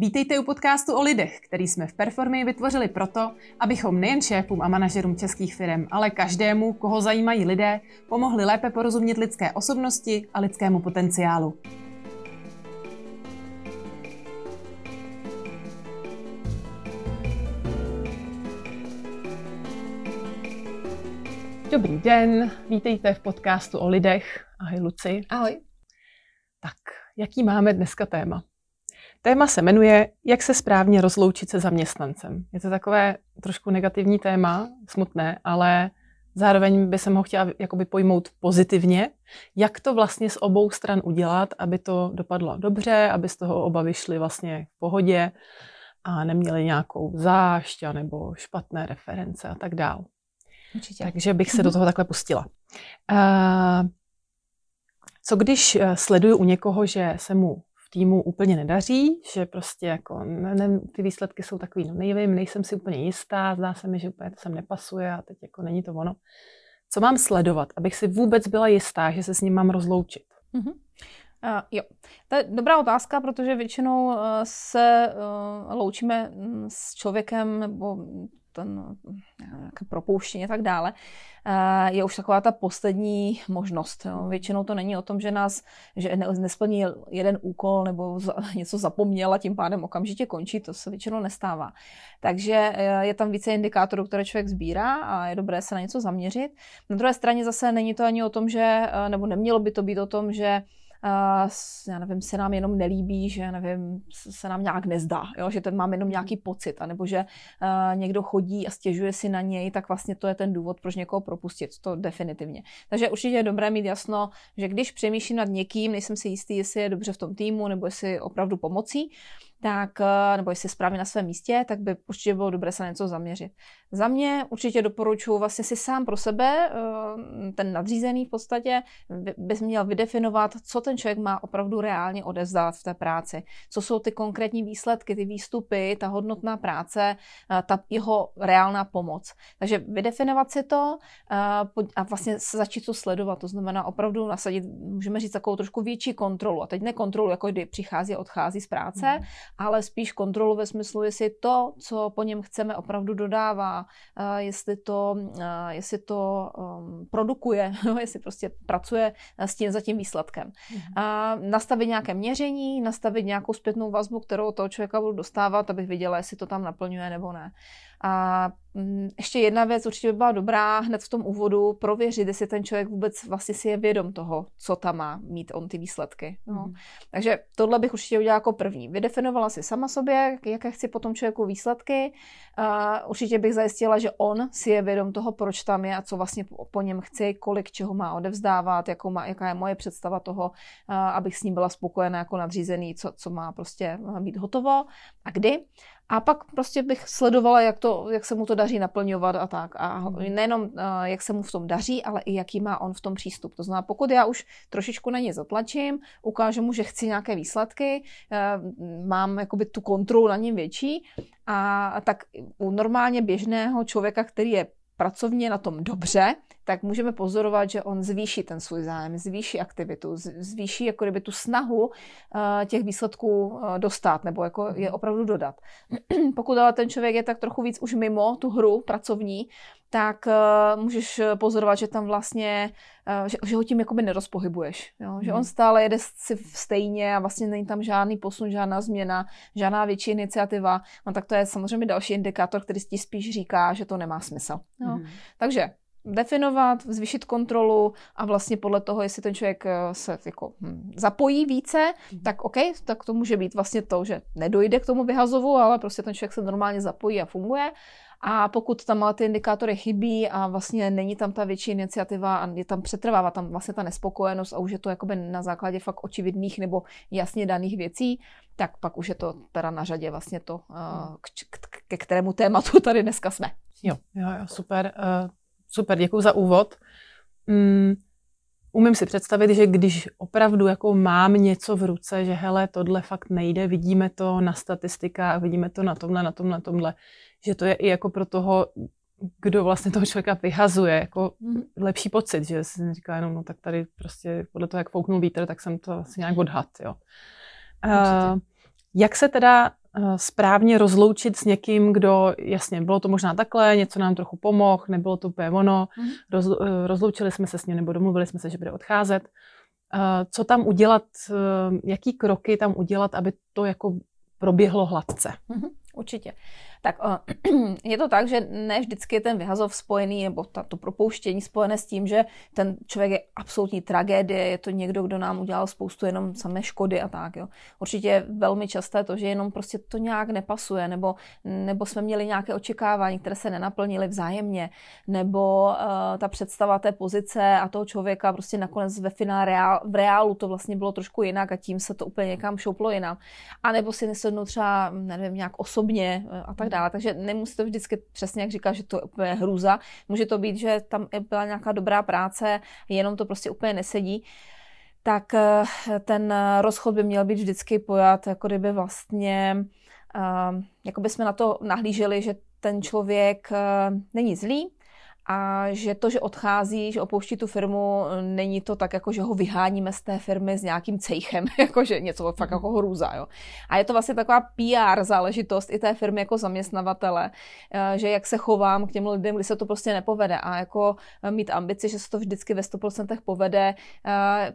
Vítejte u podcastu o lidech, který jsme v Performii vytvořili proto, abychom nejen šéfům a manažerům českých firm, ale každému, koho zajímají lidé, pomohli lépe porozumět lidské osobnosti a lidskému potenciálu. Dobrý den, vítejte v podcastu o lidech. Ahoj Luci. Ahoj. Tak, jaký máme dneska téma? Téma se jmenuje Jak se správně rozloučit se zaměstnancem. Je to takové trošku negativní téma, smutné, ale zároveň bych ho chtěla jakoby pojmout pozitivně. Jak to vlastně z obou stran udělat, aby to dopadlo dobře, aby z toho oba vyšli vlastně v pohodě a neměli nějakou zášť nebo špatné reference a tak dál. Určitě. Takže bych se do toho takhle pustila. Co když sleduju u někoho, že se mu týmu úplně nedaří, že prostě jako ty výsledky jsou takový, no nevím, nejsem si úplně jistá, zdá se mi, že úplně to sem nepasuje a teď jako není to ono. Co mám sledovat, abych si vůbec byla jistá, že se s ním mám rozloučit? Mm-hmm. Jo, to je dobrá otázka, protože většinou se loučíme s člověkem nebo nějaké propouštění a tak dále, je už taková ta poslední možnost. Jo. Většinou to není o tom, že nesplní jeden úkol nebo něco zapomněla, tím pádem okamžitě končí, to se většinou nestává. Takže je tam více indikátorů, které člověk sbírá a je dobré se na něco zaměřit. Na druhé straně zase není to ani o tom, nebo nemělo by to být o tom, že já nevím, se nám jenom nelíbí, že nevím, se nám nějak nezdá, jo? Že ten máme jenom nějaký pocit, anebo že někdo chodí a stěžuje si na něj, tak vlastně to je ten důvod, proč někoho propustit, to definitivně. Takže určitě je dobré mít jasno, že když přemýšlím nad někým, nejsem si jistý, jestli je dobře v tom týmu, nebo jestli opravdu pomocí, tak, nebo jestli správně na svém místě, tak by určitě bylo dobré se na něco zaměřit. Za mě určitě doporučuji vlastně si sám pro sebe, ten nadřízený v podstatě, bys měl vydefinovat, co ten člověk má opravdu reálně odevzdat v té práci. Co jsou ty konkrétní výsledky, ty výstupy, ta hodnotná práce, ta jeho reálná pomoc. Takže vydefinovat si to a vlastně začít to sledovat. To znamená opravdu nasadit, můžeme říct, takovou trošku větší kontrolu. A teď ne kontrolu, jako kdy přichází a odchází z práce, ale spíš kontrolu ve smyslu, jestli to, co po něm chceme, opravdu dodává, jestli to produkuje, jestli prostě pracuje s tím za tím výsledkem. Nastavit nějaké měření, nastavit nějakou zpětnou vazbu, kterou od toho člověka budu dostávat, abych viděla, jestli to tam naplňuje nebo ne. A ještě jedna věc určitě by byla dobrá hned v tom úvodu prověřit, jestli ten člověk vůbec vlastně si je vědom toho, co tam má mít on ty výsledky. No. Takže tohle bych určitě udělala jako první. Vydefinovala si sama sobě, jaké chci po tom člověku výsledky. Určitě bych zajistila, že on si je vědom toho, proč tam je a co vlastně po něm chci, kolik čeho má odevzdávat, jaká je moje představa toho, abych s ním byla spokojená jako nadřízený, co má prostě být hotovo a kdy. A pak prostě bych sledovala, jak se mu to daří naplňovat a tak. A nejenom, jak se mu v tom daří, ale i jaký má on v tom přístup. To znamená, pokud já už trošičku na ně zatlačím, ukážu mu, že chci nějaké výsledky, mám jakoby tu kontrolu na něm větší, a tak u normálně běžného člověka, který je pracovně na tom dobře, tak můžeme pozorovat, že on zvýší ten svůj zájem, zvýší aktivitu, zvýší jako kdyby tu snahu těch výsledků dostat, nebo jako je opravdu dodat. Pokud ale ten člověk je tak trochu víc už mimo tu hru pracovní, tak můžeš pozorovat, že tam vlastně, že ho tím jakoby nerozpohybuješ. Jo? Že on stále jede si stejně a vlastně není tam žádný posun, žádná změna, žádná větší iniciativa. No tak to je samozřejmě další indikátor, který ti spíš říká, že to nemá smysl. Jo? Takže definovat, zvýšit kontrolu a vlastně podle toho, jestli ten člověk se jako zapojí více, tak OK, tak to může být vlastně to, že nedojde k tomu vyhazovu, ale prostě ten člověk se normálně zapojí a funguje. A pokud tam ale ty indikátory chybí a vlastně není tam ta větší iniciativa a je tam přetrvává tam vlastně ta nespokojenost a už je to jakoby na základě fakt očividných nebo jasně daných věcí, tak pak už je to teda na řadě vlastně to, ke kterému tématu tady dneska jsme. Jo, super. Super, děkuji za úvod. Umím si představit, že když opravdu jako mám něco v ruce, že hele, tohle fakt nejde, vidíme to na statistikách, vidíme to na tomhle, že to je i jako pro toho, kdo vlastně toho člověka vyhazuje, jako lepší pocit, že si říká jenom, no tak tady prostě podle toho, jak fouknul vítr, tak jsem to asi nějak odhad, jo. Jak se teda správně rozloučit s někým, kdo, jasně, bylo to možná takhle, něco nám trochu pomohl, nebylo to úplně ono, rozloučili jsme se s ním nebo domluvili jsme se, že bude odcházet. Co tam udělat, jaký kroky tam udělat, aby to jako proběhlo hladce? Určitě. Tak je to tak, že ne vždycky je ten vyhazov spojený nebo to propouštění spojené s tím, že ten člověk je absolutní tragédie, je to někdo, kdo nám udělal spoustu jenom samé škody a tak. Jo. Určitě je velmi časté to, že jenom prostě to nějak nepasuje nebo jsme měli nějaké očekávání, které se nenaplnily vzájemně, nebo ta představa té pozice a toho člověka prostě nakonec ve finále v reálu to vlastně bylo trošku jinak a tím se to úplně někam šouplo jinam. A nebo si nesednou třeba, nevím, nějak osobně a tak dále. Takže nemusí to vždycky přesně, jak říkáš, že to je úplně hrůza. Může to být, že tam byla nějaká dobrá práce, jenom to prostě úplně nesedí. Tak ten rozchod by měl být vždycky pojat, jako kdyby vlastně, jako by jsme na to nahlíželi, že ten člověk není zlý, a že to, že odchází, že opouští tu firmu, není to tak, jako že ho vyháníme z té firmy s nějakým cejchem, jakože něco fakt jako hrůza. Jo. A je to vlastně taková PR záležitost i té firmy jako zaměstnavatele, že jak se chovám k těm lidem, kdy se to prostě nepovede. A jako mít ambici, že se to vždycky ve 100% povede,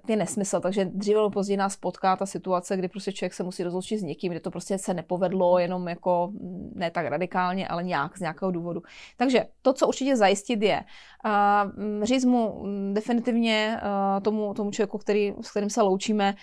je nesmysl. Takže dříve nebo později nás potká ta situace, kdy prostě člověk se musí rozloučit s někým, kde to prostě se nepovedlo, jenom jako ne tak radikálně, ale nějak z nějakého důvodu. Takže to, co určitě zajistit, je. Říct mu definitivně tomu člověku, s kterým se loučíme,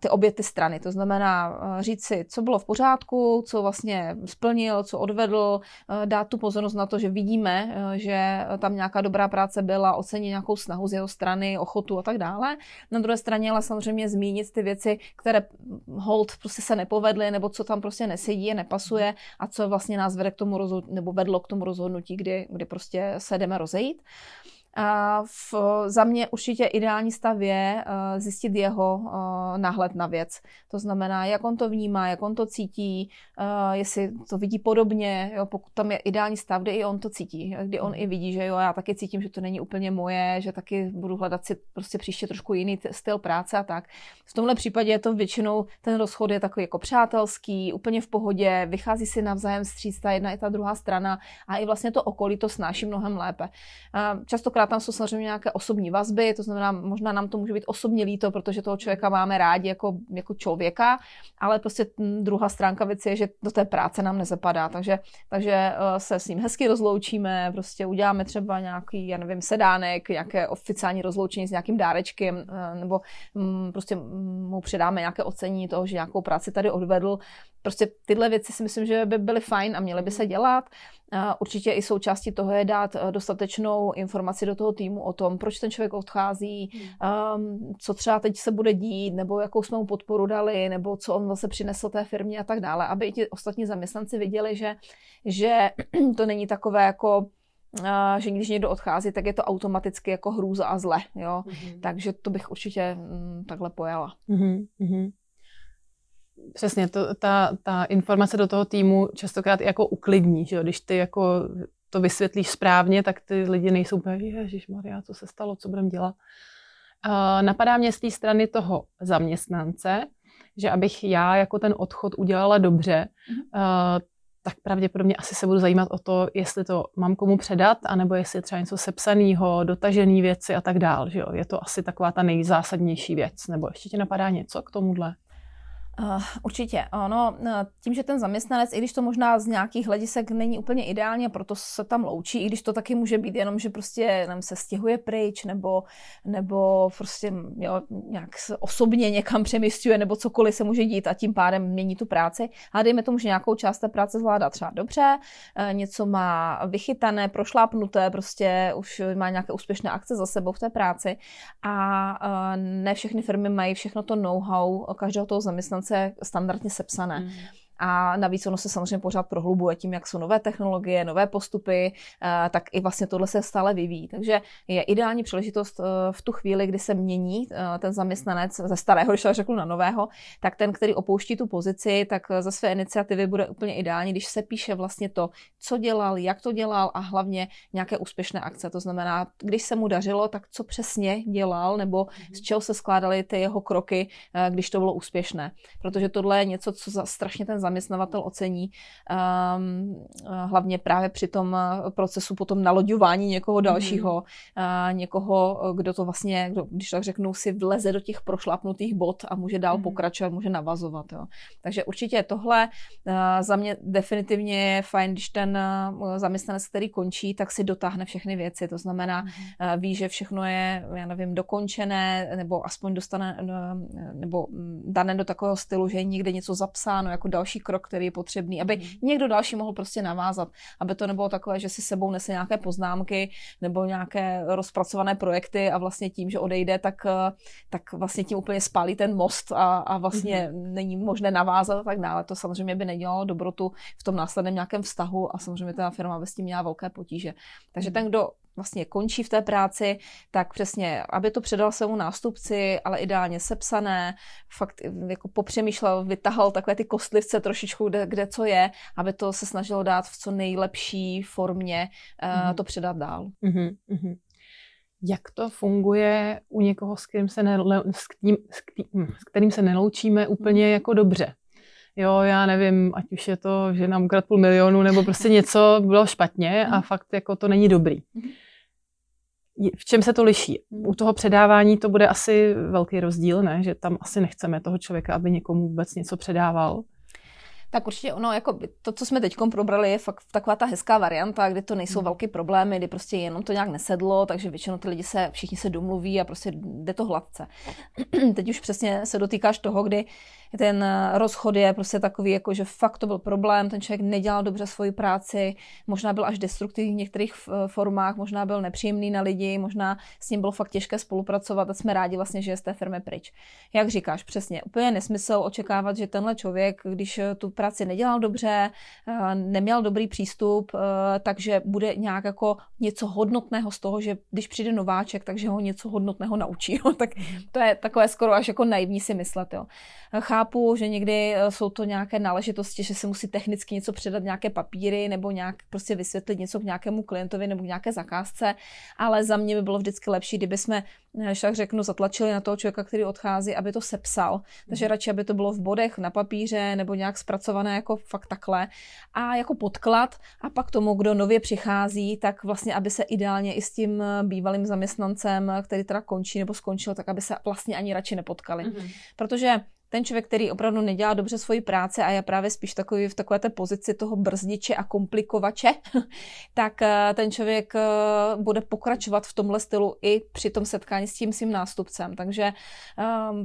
ty obě ty strany. To znamená říct si, co bylo v pořádku, co vlastně splnil, co odvedl, dát tu pozornost na to, že vidíme, že tam nějaká dobrá práce byla, ocenit nějakou snahu z jeho strany, ochotu a tak dále. Na druhé straně ale samozřejmě zmínit ty věci, které hold prostě se nepovedly, nebo co tam prostě nesedí, nepasuje a co vlastně nás vede k tomu nebo vedlo k tomu rozhodnutí, kdy prostě se jdeme rozejít. A za mě určitě ideální stav je zjistit jeho náhled na věc. To znamená, jak on to vnímá, jak on to cítí, jestli to vidí podobně, jo, pokud tam je ideální stav, kde i on to cítí, kdy on i vidí, že jo, já taky cítím, že to není úplně moje, že taky budu hledat si prostě příště trošku jiný styl práce a tak. V tomhle případě je to většinou, ten rozchod je takový jako přátelský, úplně v pohodě, vychází si navzájem vstříc ta jedna i ta druhá strana a i vlastně to okolí to snáší mnohem lépe. Častokrát tam jsou samozřejmě nějaké osobní vazby, to znamená, možná nám to může být osobně líto, protože toho člověka máme rádi jako člověka, ale prostě druhá stránka věci je, že do té práce nám nezapadá, takže se s ním hezky rozloučíme, prostě uděláme třeba nějaký, já nevím, sedánek, nějaké oficiální rozloučení s nějakým dárečkem, nebo prostě mu předáme nějaké ocenění toho, že nějakou práci tady odvedl. Prostě tyhle věci si myslím, že by byly fajn a měly by se dělat. Určitě i součástí toho je dát dostatečnou informaci do toho týmu o tom, proč ten člověk odchází, co třeba teď se bude dít, nebo jakou jsme mu podporu dali, nebo co on vlastně přinesl té firmě a tak dále, aby i ti ostatní zaměstnanci viděli, že to není takové jako, že když někdo odchází, tak je to automaticky jako hrůza a zle. Jo? Takže to bych určitě takhle pojala. Přesně, ta informace do toho týmu častokrát jako uklidní, že jo? Když ty jako to vysvětlíš správně, tak ty lidi nejsou úplně, ježišmarja, co se stalo, co budeme dělat. Napadá mě z té strany toho zaměstnance, že abych já jako ten odchod udělala dobře, tak pravděpodobně asi se budu zajímat o to, jestli to mám komu předat, anebo jestli je třeba něco sepsanýho, dotažený věci a tak dál. Je to asi taková ta nejzásadnější věc. Nebo ještě ti napadá něco k tomuhle? Určitě. Ono, tím, že ten zaměstnanec, i když to možná z nějakých hledisek není úplně ideálně, proto se tam loučí, i když to taky může být jenom, že prostě nám se stěhuje pryč, nebo prostě jo, nějak osobně někam přemísťuje, nebo cokoliv se může dít a tím pádem mění tu práci. A dejme tomu, že nějakou část té práce zvládá třeba dobře, něco má vychytané, prošlápnuté, prostě už má nějaké úspěšné akce za sebou v té práci a ne všechny firmy mají všechno to know-how každého toho zaměstnance standardně sepsané. A navíc ono se samozřejmě pořád prohlubuje tím, jak jsou nové technologie, nové postupy, tak i vlastně tohle se stále vyvíjí. Takže je ideální příležitost v tu chvíli, kdy se mění ten zaměstnanec ze starého, když řeknu na nového, tak ten, který opouští tu pozici, tak ze své iniciativy bude úplně ideální, když se píše vlastně to, co dělal, jak to dělal a hlavně nějaké úspěšné akce. To znamená, když se mu dařilo, tak co přesně dělal nebo z čeho se skládaly ty jeho kroky, když to bylo úspěšné. Protože tohle je něco, co strašně ten zaměstnavatel ocení, hlavně právě při tom procesu potom naloďování někoho dalšího, někoho, kdo to vlastně, když tak řeknu, si vleze do těch prošlápnutých bod a může dál pokračovat, může navazovat. Jo. Takže určitě tohle za mě definitivně je fajn, když ten zaměstnanec, který končí, tak si dotáhne všechny věci. To znamená, ví, že všechno je, já nevím, dokončené, nebo aspoň dostane, nebo dané do takového stylu, že je někde něco zapsáno jako další krok, který je potřebný, aby někdo další mohl prostě navázat, aby to nebylo takové, že si sebou nese nějaké poznámky nebo nějaké rozpracované projekty a vlastně tím, že odejde, tak vlastně tím úplně spálí ten most a vlastně není možné navázat a tak dále. To samozřejmě by nedělalo dobrotu v tom následném nějakém vztahu a samozřejmě ta firma by s tím měla velké potíže. Takže ten, kdo vlastně končí v té práci, tak přesně, aby to předal svému nástupci, ale ideálně sepsané, fakt jako popřemýšlel, vytahal takové ty kostlivce trošičku, kde co je, aby to se snažilo dát v co nejlepší formě to předat dál. Jak to funguje u někoho, s kterým se neloučíme úplně jako dobře? Jo, já nevím, ať už je to, že nám ukradl 500 000, nebo prostě něco bylo špatně a fakt jako to není dobrý. V čem se to liší? U toho předávání to bude asi velký rozdíl, ne? Že tam asi nechceme toho člověka, aby někomu vůbec něco předával. Tak určitě ono, jako to, co jsme teď probrali, je fakt taková ta hezká varianta, kdy to nejsou velké problémy, kdy prostě jenom to nějak nesedlo, takže většinou ty lidi všichni se domluví a prostě jde to hladce. Teď už přesně se dotýkáš toho, kdy ten rozchod je prostě takový, jako že fakt to byl problém, ten člověk nedělal dobře svoji práci, možná byl až destruktivní v některých formách, možná byl nepříjemný na lidi, možná s ním bylo fakt těžké spolupracovat a jsme rádi vlastně, že je z té firmy pryč. Jak říkáš, přesně, úplně nesmysl očekávat, že tenhle člověk, když tu práci nedělal dobře, neměl dobrý přístup, takže bude nějak jako něco hodnotného z toho, že když přijde nováček, takže ho něco hodnotného naučí. Jo? Tak to je takové skoro až jako naivní si myslet. Jo? Chápu, že někdy jsou to nějaké náležitosti, že se musí technicky něco předat, nějaké papíry nebo nějak prostě vysvětlit něco k nějakému klientovi nebo k nějaké zakázce, ale za mě by bylo vždycky lepší, kdyby jsme, tak řeknu, zatlačili na toho člověka, který odchází, aby to sepsal. Takže radši, aby to bylo v bodech na papíře nebo nějak zpracované jako fakt takhle a jako podklad a pak tomu, kdo nově přichází, tak vlastně, aby se ideálně i s tím bývalým zaměstnancem, který teda končí nebo skončil, tak aby se vlastně ani radši nepotkali. Protože ten člověk, který opravdu nedělá dobře svoji práci a je právě spíš takový v takové té pozici toho brzdiče a komplikovače, tak ten člověk bude pokračovat v tomhle stylu i při tom setkání s tím svým nástupcem. Takže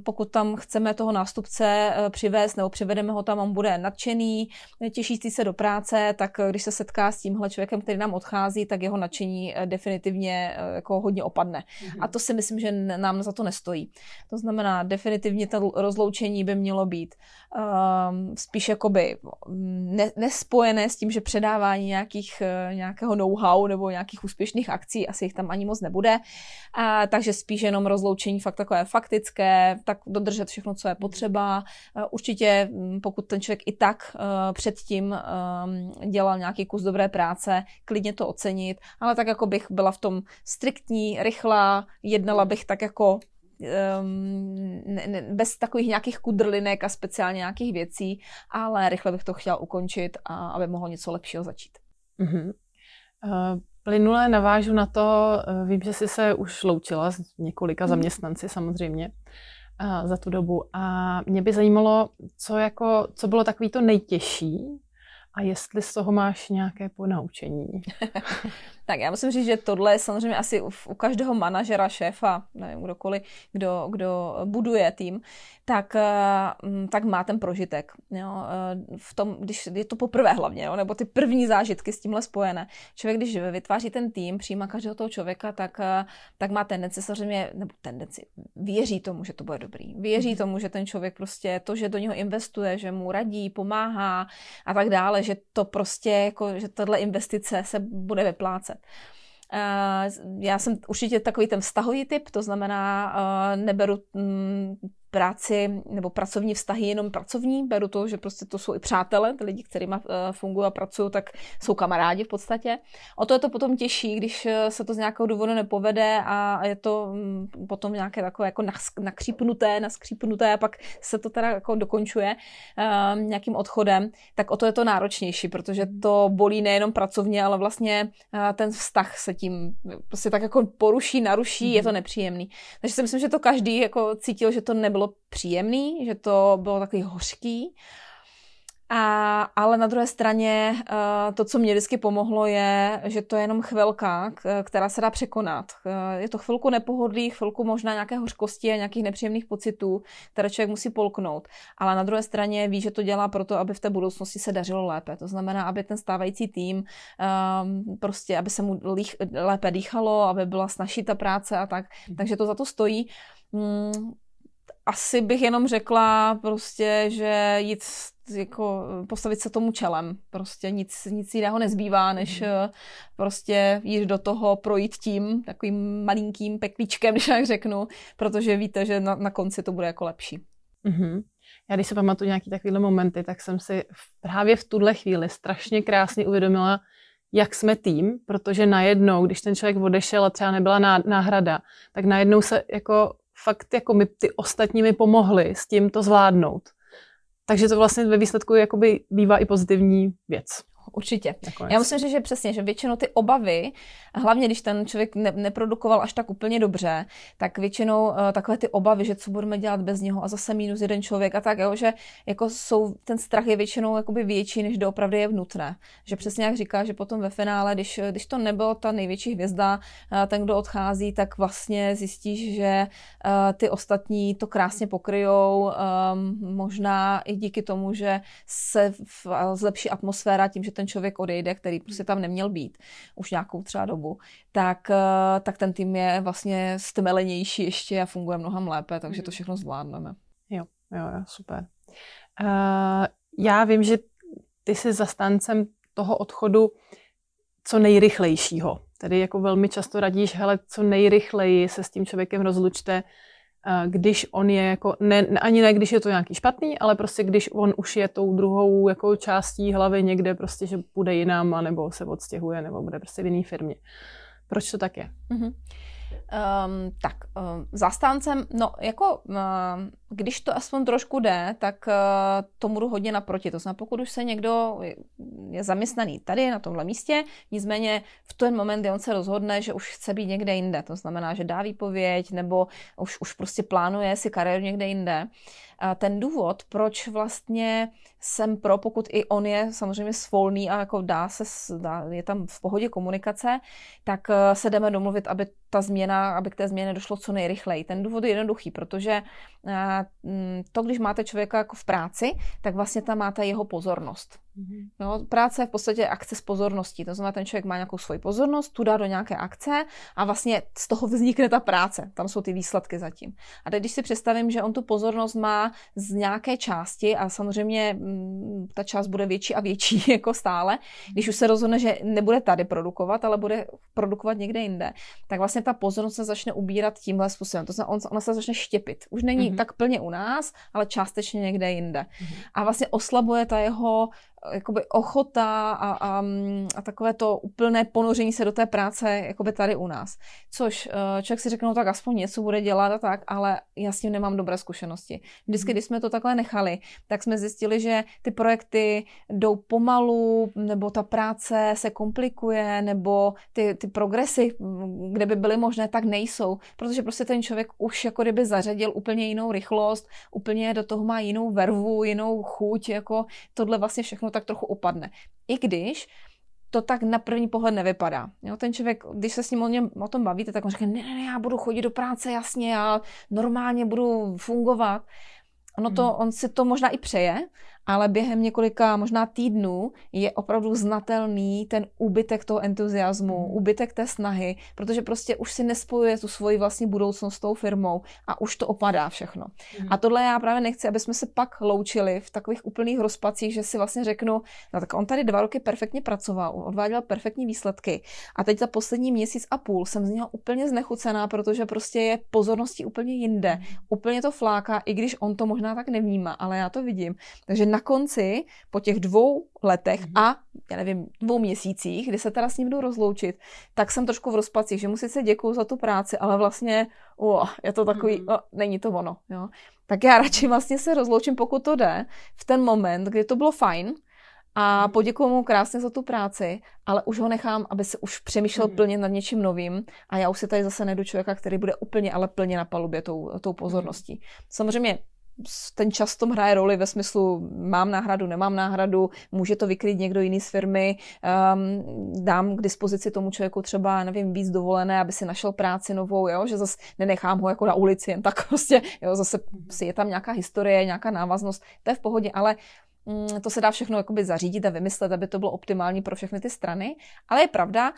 pokud tam chceme toho nástupce přivést nebo přivedeme ho tam, on bude nadšený, těšící se do práce, tak když se setká s tímhle člověkem, který nám odchází, tak jeho nadšení definitivně jako hodně opadne. A to si myslím, že nám za to nestojí. To znamená, definitivně to rozloučení by mělo být spíš jakoby nespojené s tím, že předávání nějakého know-how nebo nějakých úspěšných akcí, asi jich tam ani moc nebude, takže spíš jenom rozloučení fakt takové faktické, tak dodržet všechno, co je potřeba. Určitě pokud ten člověk i tak předtím dělal nějaký kus dobré práce, klidně to ocenit, ale tak jako bych byla v tom striktní, rychlá, jednala bych tak jako bez takových nějakých kudrlinek a speciálně nějakých věcí, ale rychle bych to chtěla ukončit, a aby mohlo něco lepšího začít. Plynule navážu na to, vím, že jsi se už loučila s několika zaměstnanci samozřejmě za tu dobu a mě by zajímalo, co bylo takový to nejtěžší a jestli z toho máš nějaké ponaučení. Tak já musím říct, že tohle je samozřejmě asi u každého manažera, šéfa, nevím, kdokoliv, kdo buduje tým, tak má ten prožitek. Jo. V tom, když je to poprvé hlavně, jo, nebo ty první zážitky s tímhle spojené. Člověk, když vytváří ten tým, přijímá každého toho člověka, tak má tendenci samozřejmě, nebo tendenci, věří tomu, že to bude dobrý. Věří tomu, že ten člověk prostě to, že do něho investuje, že mu radí, pomáhá a tak dále, že to prostě, jako, že tato investice se bude vyplácet. Já jsem určitě takový ten vztahový typ, to znamená, neberu práci nebo pracovní vztahy jenom pracovní, beru to, že prostě to jsou i přátelé, ty lidi, kterými fungují a pracují, tak jsou kamarádi v podstatě. O to je to potom těžší, když se to z nějakého důvodu nepovede a je to potom nějaké takové jako naskřípnuté a pak se to teda jako dokončuje nějakým odchodem, tak o to je to náročnější, protože to bolí nejenom pracovně, ale vlastně ten vztah se tím prostě tak jako poruší, naruší, je to nepříjemný. Takže si myslím, že to každý jako cítil, že to nebylo příjemný, že to bylo takový hořký. Ale na druhé straně to, co mě vždycky pomohlo, je, že to je jenom chvilka, která se dá překonat. Je to chvilku nepohodlí, chvilku možná nějaké hořkosti a nějakých nepříjemných pocitů, které člověk musí polknout. Ale na druhé straně ví, že to dělá proto, aby v té budoucnosti se dařilo lépe. To znamená, aby ten stávající tým prostě, aby se mu lépe dýchalo, aby byla snazší ta práce a tak. Takže to za to stojí. Asi bych jenom řekla prostě, že jít jako postavit se tomu čelem. Prostě nic jiného nezbývá, než prostě jít do toho, projít tím takovým malinkým peklíčkem, když tak řeknu, protože víte, že na konci to bude jako lepší. Mm-hmm. Já když se pamatuju nějaký takovýhle momenty, tak jsem si právě v tuhle chvíli strašně krásně uvědomila, jak jsme tým, protože najednou, když ten člověk odešel a třeba nebyla náhrada, tak najednou se jako fakt jako my ty ostatní mi pomohli s tím to zvládnout. Takže to vlastně ve výsledku jakoby bývá i pozitivní věc. Určitě. Nakonec. Já musím říct, že přesně, že většinou ty obavy, hlavně když ten člověk neprodukoval až tak úplně dobře, tak většinou takové ty obavy, že co budeme dělat bez něho a zase minus jeden člověk a tak, jo, že jako jsou, ten strach je většinou jakoby větší, než doopravdy je vnitřné. Že přesně jak říká, že potom ve finále, když to nebylo ta největší hvězda, ten, kdo odchází, tak vlastně zjistíš, že ty ostatní to krásně pokryjou, možná i díky tomu, že se zlepší atmosféra tím, že ten člověk odejde, který prostě tam neměl být už nějakou třeba dobu, tak ten tým je vlastně stmelenější ještě a funguje mnohem lépe, takže to všechno zvládneme. Jo, super. Já vím, že ty jsi zastáncem toho odchodu co nejrychlejšího. Tedy jako velmi často radíš, hele, co nejrychleji se s tím člověkem rozlučte, když on je jako, ani ne, když je to nějaký špatný, ale prostě když on už je tou druhou jako částí hlavy někde prostě, že půjde jinam, anebo se odstěhuje, nebo bude prostě v jiný firmě. Proč to tak je? Mm-hmm. Zastáncem, no jako, když to aspoň trošku jde, tak tomu jdu hodně naproti. To znamená, pokud už se někdo je zaměstnaný tady na tomhle místě, nicméně v ten moment, kdy on se rozhodne, že už chce být někde jinde, to znamená, že dá výpověď nebo už prostě plánuje si kariéru někde jinde. A ten důvod, proč vlastně jsem pro, pokud i on je samozřejmě svolný a jako je tam v pohodě komunikace, tak se jdeme domluvit, aby k té změně došlo co nejrychleji. Ten důvod je jednoduchý, protože to, když máte člověka jako v práci, tak vlastně tam máte jeho pozornost. No, práce je v podstatě akce s pozorností, to znamená, ten člověk má nějakou svoji pozornost, tu dá do nějaké akce a vlastně z toho vznikne ta práce, tam jsou ty výsledky zatím. A teď, když si představím, že on tu pozornost má z nějaké části a samozřejmě ta část bude větší a větší jako stále, když už se rozhodne, že nebude tady produkovat, ale bude produkovat někde jinde, tak vlastně ta pozornost se začne ubírat tímhle způsobem, to znamená, ona se začne štěpit. Už není tak plně u nás, ale částečně někde jinde. A vlastně oslabuje ta jeho jakoby ochota a takové to úplné ponoření se do té práce jakoby tady u nás. Což člověk si řekne, no tak aspoň něco bude dělat a tak, ale já s tím nemám dobré zkušenosti. Vždycky, když jsme to takhle nechali, tak jsme zjistili, že ty projekty jdou pomalu, nebo ta práce se komplikuje, nebo ty progresy, kde by byly možné, tak nejsou. Protože prostě ten člověk už jako kdyby zařadil úplně jinou rychlost, úplně do toho má jinou vervu, jinou chuť, jako tohle vlastně všechno tak trochu upadne. I když to tak na první pohled nevypadá. Jo, ten člověk, když se s ním o tom bavíte, tak on řekne, ne, já budu chodit do práce, jasně, já normálně budu fungovat. On si to možná i přeje, ale během několika možná týdnů je opravdu znatelný ten úbytek toho entuziasmu, úbytek té snahy, protože prostě už si nespojuje tu svoji vlastní budoucnost s tou firmou a už to opadá všechno. A tohle já právě nechci, aby jsme se pak loučili v takových úplných rozpacích, že si vlastně řeknu, no tak on tady 2 roky perfektně pracoval, odváděl perfektní výsledky a teď za poslední měsíc a půl jsem z něho úplně znechucená, protože prostě je pozorností úplně jinde. Úplně to fláká, i když on to možná tak nevnímá, ale já to vidím. Takže na konci, po těch 2 letech a, já nevím, 2 měsících, kdy se teda s ním jdu rozloučit, tak jsem trošku v rozpacích, že mu sice děkuju za tu práci, ale vlastně je to takový, není to ono. Jo? Tak já radši vlastně se rozloučím, pokud to jde, v ten moment, kdy to bylo fajn a poděkuju mu krásně za tu práci, ale už ho nechám, aby se už přemýšlel plně nad něčím novým a já už si tady zase najdu člověka, který bude úplně, ale plně na palubě tou pozorností. Samozřejmě ten čas v tom hraje roli ve smyslu mám náhradu, nemám náhradu, může to vykrýt někdo jiný z firmy, dám k dispozici tomu člověku třeba, nevím, víc dovolené, aby si našel práci novou, jo? Že zase nenechám ho jako na ulici, jen tak prostě, jo? Zase je tam nějaká historie, nějaká návaznost, to je v pohodě, ale to se dá všechno jakoby zařídit a vymyslet, aby to bylo optimální pro všechny ty strany. Ale je pravda,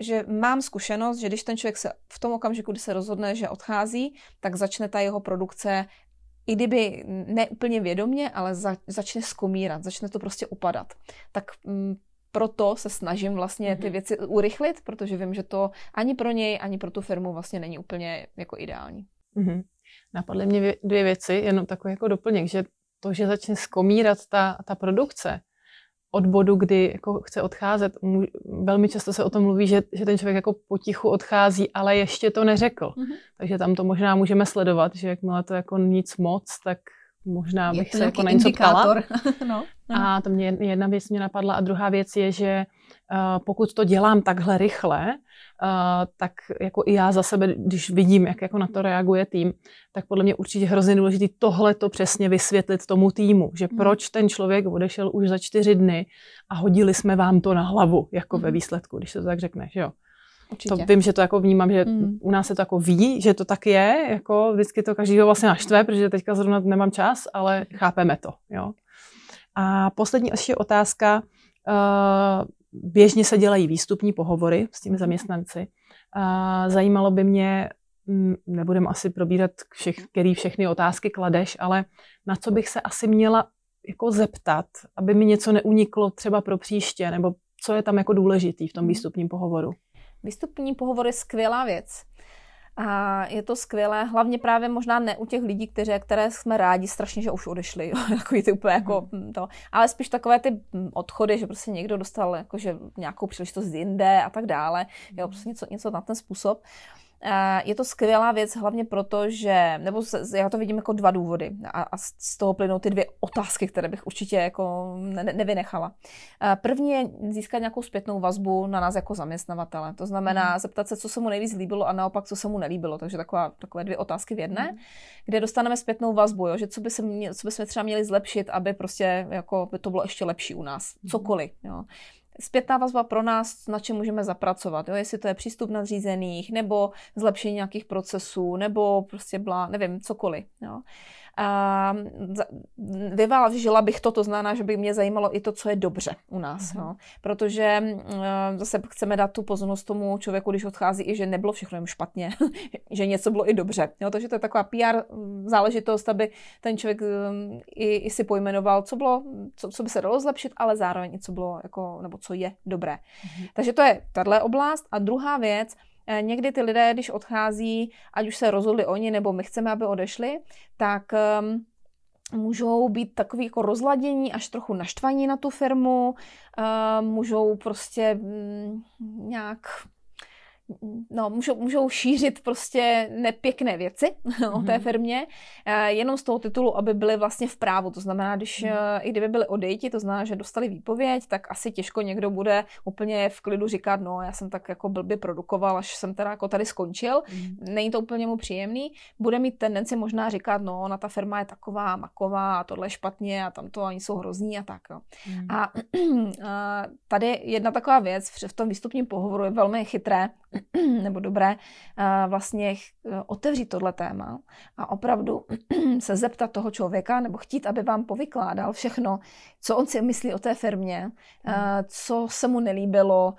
že mám zkušenost, že když ten člověk se v tom okamžiku, kdy se rozhodne, že odchází, tak začne ta jeho produkce, i kdyby ne úplně vědomě, ale začne skomírat, začne to prostě upadat. Tak proto se snažím vlastně ty věci urychlit, protože vím, že to ani pro něj, ani pro tu firmu vlastně není úplně jako ideální. Mm-hmm. Napadly mě 2 věci, jenom takový jako doplněk, že to, že začne skomírat ta produkce od bodu, kdy jako chce odcházet. Velmi často se o tom mluví, že ten člověk jako potichu odchází, ale ještě to neřekl. Mm-hmm. Takže tam to možná můžeme sledovat, že jakmile to jako nic moc, tak možná bych se jako na něco ptala. No. A to mě jedna věc mě napadla. A druhá věc je, že pokud to dělám takhle rychle, tak jako i já za sebe, když vidím, jak jako na to reaguje tým, tak podle mě určitě hrozně důležitý tohleto přesně vysvětlit tomu týmu, že proč ten člověk odešel už za 4 dny a hodili jsme vám to na hlavu, jako ve výsledku, když se to tak řekne, že jo. Určitě. To vím, že to jako vnímám, že u nás se to jako ví, že to tak je, jako vždycky to každýho vlastně naštve, protože teďka zrovna nemám čas, ale chápeme to, jo. A poslední ještě otázka. Běžně se dělají výstupní pohovory s těmi zaměstnanci. Zajímalo by mě, nebudem asi probírat, který všechny otázky kladeš, ale na co bych se asi měla jako zeptat, aby mi něco neuniklo třeba pro příště, nebo co je tam jako důležitý v tom výstupním pohovoru? Výstupní pohovor je skvělá věc. A je to skvělé, hlavně právě možná ne u těch lidí, které jsme rádi strašně, že už odešli, takový ty úplně jako to, ale spíš takové ty odchody, že prostě někdo dostal jakože nějakou příležitost jinde a tak dále, jo, prostě něco na ten způsob. Je to skvělá věc hlavně proto, že, nebo já to vidím jako 2 důvody a z toho plynou ty 2 otázky, které bych určitě jako nevynechala. První je získat nějakou zpětnou vazbu na nás jako zaměstnavatele. To znamená zeptat se, co se mu nejvíc líbilo a naopak, co se mu nelíbilo. Takže takové 2 otázky v jedné, kde dostaneme zpětnou vazbu, jo? Že co by jsme třeba měli zlepšit, aby prostě jako by to bylo ještě lepší u nás. Cokoliv, jo. Zpětná vazba pro nás, na čem můžeme zapracovat, jo? Jestli to je přístup nadřízených, nebo zlepšení nějakých procesů, nebo prostě nevím, cokoliv. Jo? Vyvážila bych to znamená, že by mě zajímalo i to, co je dobře u nás. No. Protože zase chceme dát tu pozornost tomu člověku, když odchází, i že nebylo všechno jen špatně, že něco bylo i dobře. Jo, takže to je taková PR záležitost, aby ten člověk i si pojmenoval, co by se dalo zlepšit, ale zároveň i co bylo, jako, nebo co je dobré. Takže to je tato oblast. A druhá věc, někdy ty lidé, když odchází, ať už se rozhodli oni, nebo my chceme, aby odešli, tak můžou být takový jako rozladění, až trochu naštvaní na tu firmu, můžou prostě nějak... No, můžou šířit prostě nepěkné věci o té firmě, jenom z toho titulu, aby byli vlastně v právu. To znamená, i kdyby byli odejti, to znamená, že dostali výpověď, tak asi těžko někdo bude úplně v klidu říkat, no, já jsem tak jako blbě produkoval, až jsem teda jako tady skončil. Není to úplně mu příjemný. Bude mít tendenci možná říkat, no, ta firma je taková, maková, a tohle je špatně a tamto, oni jsou hrozní a tak. No. A tady jedna taková věc v tom výstupním pohovoru je velmi chytré nebo dobré vlastně otevřít tohle téma a opravdu se zeptat toho člověka nebo chtít, aby vám povykládal všechno, co on si myslí o té firmě, co se mu nelíbilo,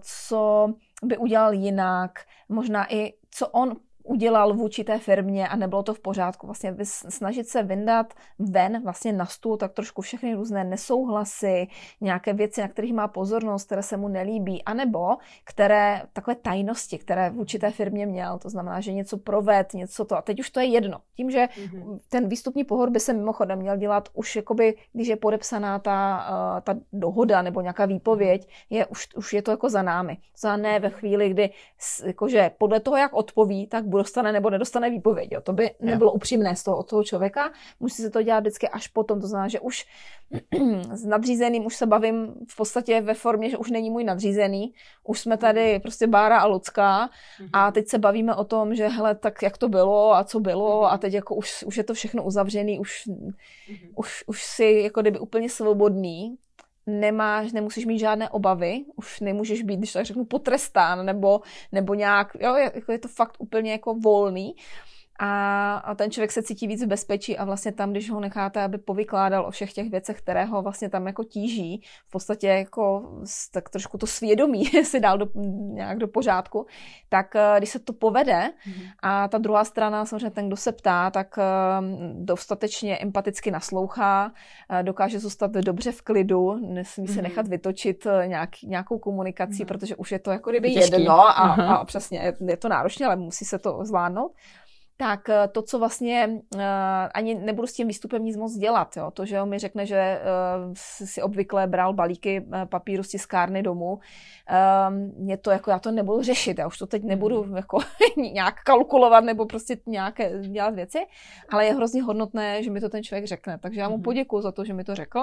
co by udělal jinak, možná i co on udělal vůči té firmě a nebylo to v pořádku. Vlastně snažit se vyndat ven vlastně na stůl tak trošku všechny různé nesouhlasy, nějaké věci, na kterých má pozornost, které se mu nelíbí, anebo které takové tajnosti, které vůči té firmě měl, to znamená, že něco proved, něco to. A teď už to je jedno. Tím, že ten výstupní pohovor by se mimochodem měl dělat už jakoby, když je podepsaná ta dohoda nebo nějaká výpověď, už je to jako za námi. Za ne ve chvíli, kdy jakože podle toho, jak odpoví, tak dostane nebo nedostane výpověď. Jo. To by nebylo upřímné od toho člověka. Musí se to dělat vždycky až potom. To znamená, že už s nadřízeným už se bavím v podstatě ve formě, že už není můj nadřízený. Už jsme tady prostě Bára a Lucka a teď se bavíme o tom, že hele, tak jak to bylo a co bylo a teď jako už je to všechno uzavřený, už si jako kdyby úplně svobodný. Nemusíš mít žádné obavy, už nemůžeš být, když tak řeknu, potrestán nebo nějak, jo, je to fakt úplně jako volný a ten člověk se cítí víc v bezpečí a vlastně tam, když ho necháte, aby povykládal o všech těch věcech, které ho vlastně tam jako tíží, v podstatě jako tak trošku to svědomí si dal nějak do pořádku, tak když se to povede a ta druhá strana, samozřejmě ten, kdo se ptá, tak dostatečně empaticky naslouchá, dokáže zůstat dobře v klidu, nesmí se nechat vytočit nějakou komunikací, protože už je to jako kdyby jedno a přesně, je to náročné, ale musí se to zvládnout. Tak to, co vlastně, ani nebudu s tím výstupem nic moc dělat, jo. To, že on mi řekne, že si obvykle bral balíky papíru z tiskárny domů, mě to jako, já to nebudu řešit, já už to teď nebudu jako nějak kalkulovat nebo prostě nějaké dělat věci, ale je hrozně hodnotné, že mi to ten člověk řekne, takže já mu poděkuju za to, že mi to řekl,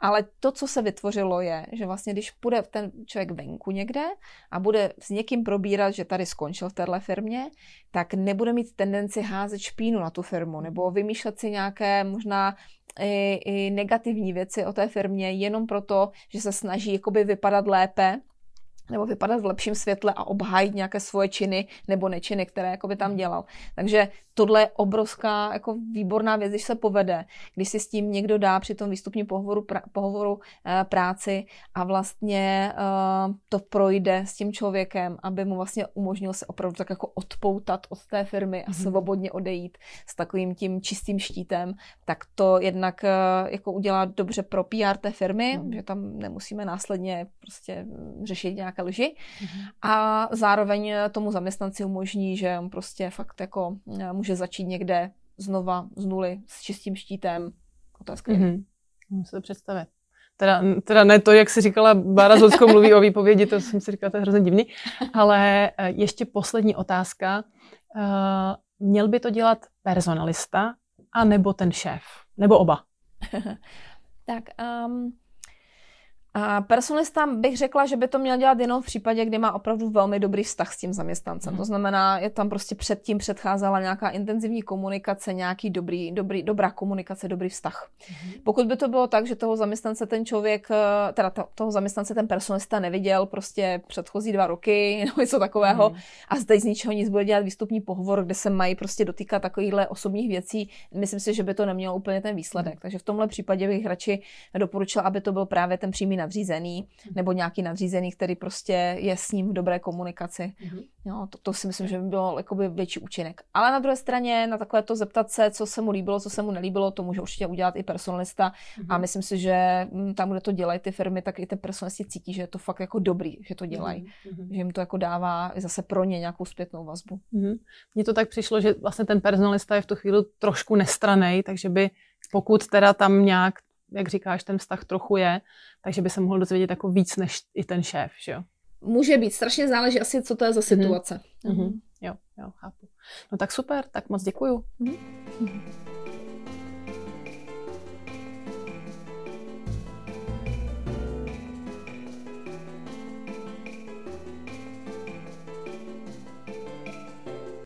ale to, co se vytvořilo je, že vlastně, když půjde ten člověk venku někde a bude s někým probírat, že tady skončil v téhle firmě, tak nebude mít tendenci házet špínu na tu firmu nebo vymýšlet si nějaké možná i negativní věci o té firmě jenom proto, že se snaží jakoby vypadat lépe nebo vypadat v lepším světle a obhájit nějaké svoje činy nebo nečiny, které jakoby tam dělal. Takže tohle je obrovská, jako výborná věc, když se povede, když si s tím někdo dá při tom výstupním pohovoru práci a vlastně to projde s tím člověkem, aby mu vlastně umožnilo se opravdu tak jako odpoutat od té firmy a svobodně odejít s takovým tím čistým štítem, tak to jednak jako udělá dobře pro PR té firmy, že tam nemusíme následně prostě řešit nějaké lži a zároveň tomu zaměstnanci umožní, že on prostě fakt jako může začít někde znova z nuly s čistým štítem. Otázka je. Můžu si to představit. Teda ne to, jak jsi říkala, Bára Zlodská mluví o výpovědi, to jsem si říkala, to je hrozně divný. Ale ještě poslední otázka. Měl by to dělat personalista a nebo ten šéf? Nebo oba? Tak... Personalista bych řekla, že by to měl dělat jenom v případě, kdy má opravdu velmi dobrý vztah s tím zaměstnancem. To znamená, je tam prostě předtím předcházela nějaká intenzivní komunikace, nějaký dobrá komunikace, dobrý vztah. Pokud by to bylo tak, že toho zaměstnance ten člověk, teda toho zaměstnance ten personalista neviděl prostě předchozí 2 roky nebo něco takového a zde z ničeho nic bude dělat výstupní pohovor, kde se mají prostě dotýkat takovýchhle osobních věcí, myslím si, že by to nemělo úplně ten výsledek. Takže v tomhle případě bych radši doporučila, aby to byl právě ten přímý nadřízený, nebo nějaký nadřízený, který prostě je s ním v dobré komunikaci. No, to si myslím, že by bylo jakoby větší účinek. Ale na druhé straně, na takové to zeptat se, co se mu líbilo, co se mu nelíbilo, to může určitě udělat i personalista. A myslím si, že tam, kde to dělají ty firmy, tak i ten personalisti cítí, že je to fakt jako dobrý, že to dělají. Že jim to jako dává zase pro ně nějakou zpětnou vazbu. Mně to tak přišlo, že vlastně ten personalista je v tu chvíli trošku nestranej, takže by pokud teda tam nějak, jak říkáš, ten vztah trochu je, takže by se mohl dozvědět jako víc než i ten šéf, že jo? Může být, strašně záleží asi, co to je za situace. Jo, chápu. No tak super, tak moc děkuju.